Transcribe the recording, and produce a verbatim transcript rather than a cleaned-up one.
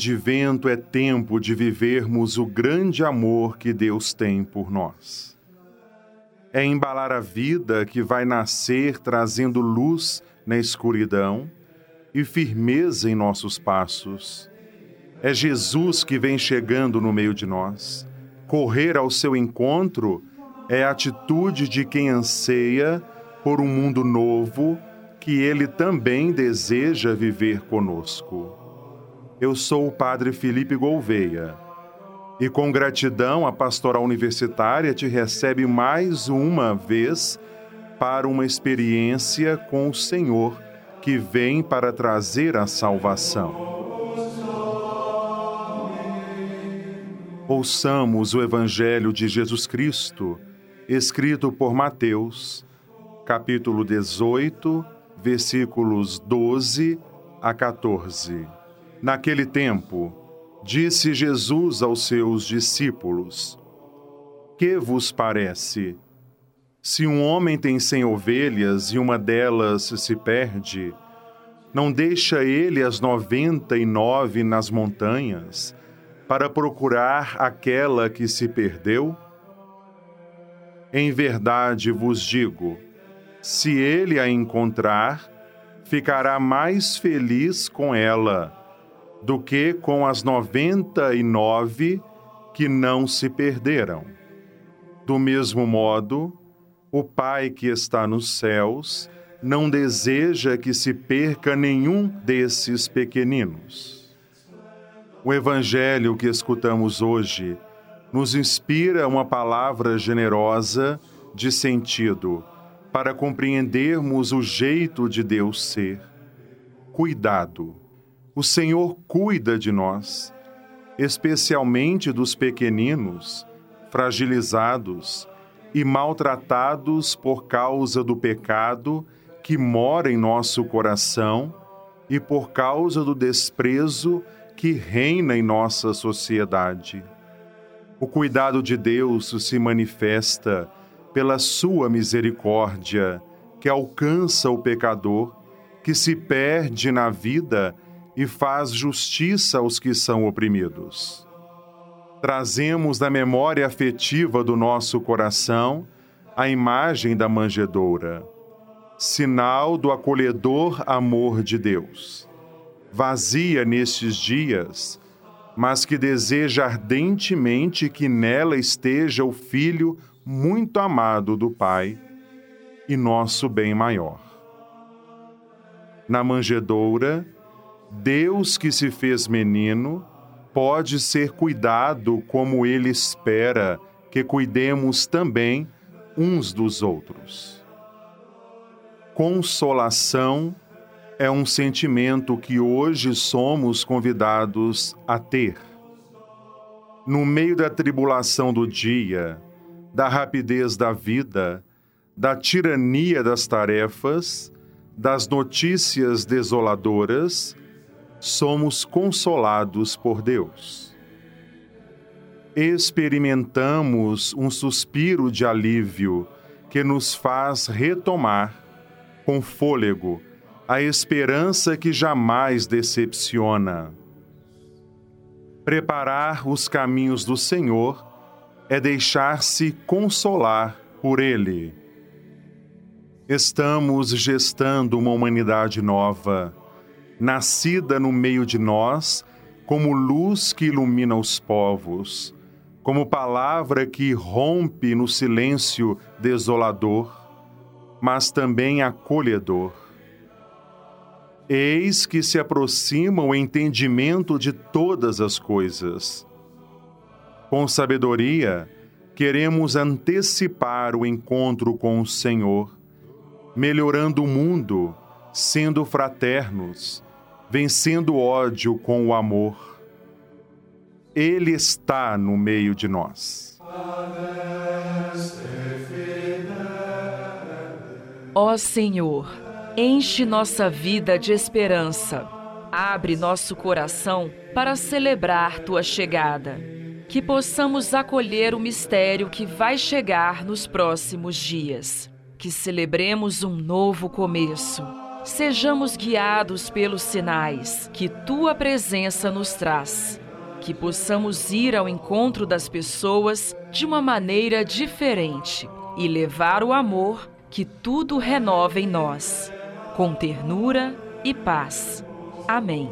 advento é tempo de vivermos o grande amor que Deus tem por nós. É embalar a vida que vai nascer trazendo luz na escuridão e firmeza em nossos passos. É Jesus que vem chegando no meio de nós. Correr ao seu encontro é a atitude de quem anseia por um mundo novo que ele também deseja viver conosco. Eu sou o Padre Felipe Gouveia e com gratidão a Pastoral Universitária te recebe mais uma vez para uma experiência com o Senhor que vem para trazer a salvação. Ouçamos o Evangelho de Jesus Cristo, escrito por Mateus, capítulo dezoito, versículos doze a catorze. Naquele tempo, disse Jesus aos seus discípulos: Que vos parece? Se um homem tem cem ovelhas e uma delas se perde, não deixa ele as noventa e nove nas montanhas, para procurar aquela que se perdeu? Em verdade vos digo, se ele a encontrar, ficará mais feliz com ela do que com as noventa e nove que não se perderam. Do mesmo modo, o Pai que está nos céus não deseja que se perca nenhum desses pequeninos. O Evangelho que escutamos hoje nos inspira uma palavra generosa de sentido para compreendermos o jeito de Deus ser. Cuidado. O Senhor cuida de nós, especialmente dos pequeninos, fragilizados e maltratados por causa do pecado que mora em nosso coração e por causa do desprezo que reina em nossa sociedade. O cuidado de Deus se manifesta pela sua misericórdia, que alcança o pecador, que se perde na vida e faz justiça aos que são oprimidos. Trazemos na memória afetiva do nosso coração a imagem da manjedoura, sinal do acolhedor amor de Deus, vazia nestes dias, mas que deseja ardentemente que nela esteja o Filho muito amado do Pai e nosso bem maior. Na manjedoura, Deus que se fez menino pode ser cuidado como Ele espera que cuidemos também uns dos outros. Consolação é um sentimento que hoje somos convidados a ter. No meio da tribulação do dia, da rapidez da vida, da tirania das tarefas, das notícias desoladoras, somos consolados por Deus. Experimentamos um suspiro de alívio que nos faz retomar, com fôlego, a esperança que jamais decepciona. Preparar os caminhos do Senhor é deixar-se consolar por Ele. Estamos gestando uma humanidade nova, nascida no meio de nós como luz que ilumina os povos, como palavra que rompe no silêncio desolador, mas também acolhedor. Eis que se aproxima o entendimento de todas as coisas. Com sabedoria, queremos antecipar o encontro com o Senhor, melhorando o mundo, sendo fraternos, vencendo o ódio com o amor. Ele está no meio de nós. Ó Senhor, enche nossa vida de esperança. Abre nosso coração para celebrar Tua chegada. Que possamos acolher o mistério que vai chegar nos próximos dias. Que celebremos um novo começo. Sejamos guiados pelos sinais que Tua presença nos traz, que possamos ir ao encontro das pessoas de uma maneira diferente e levar o amor que tudo renova em nós, com ternura e paz. Amém.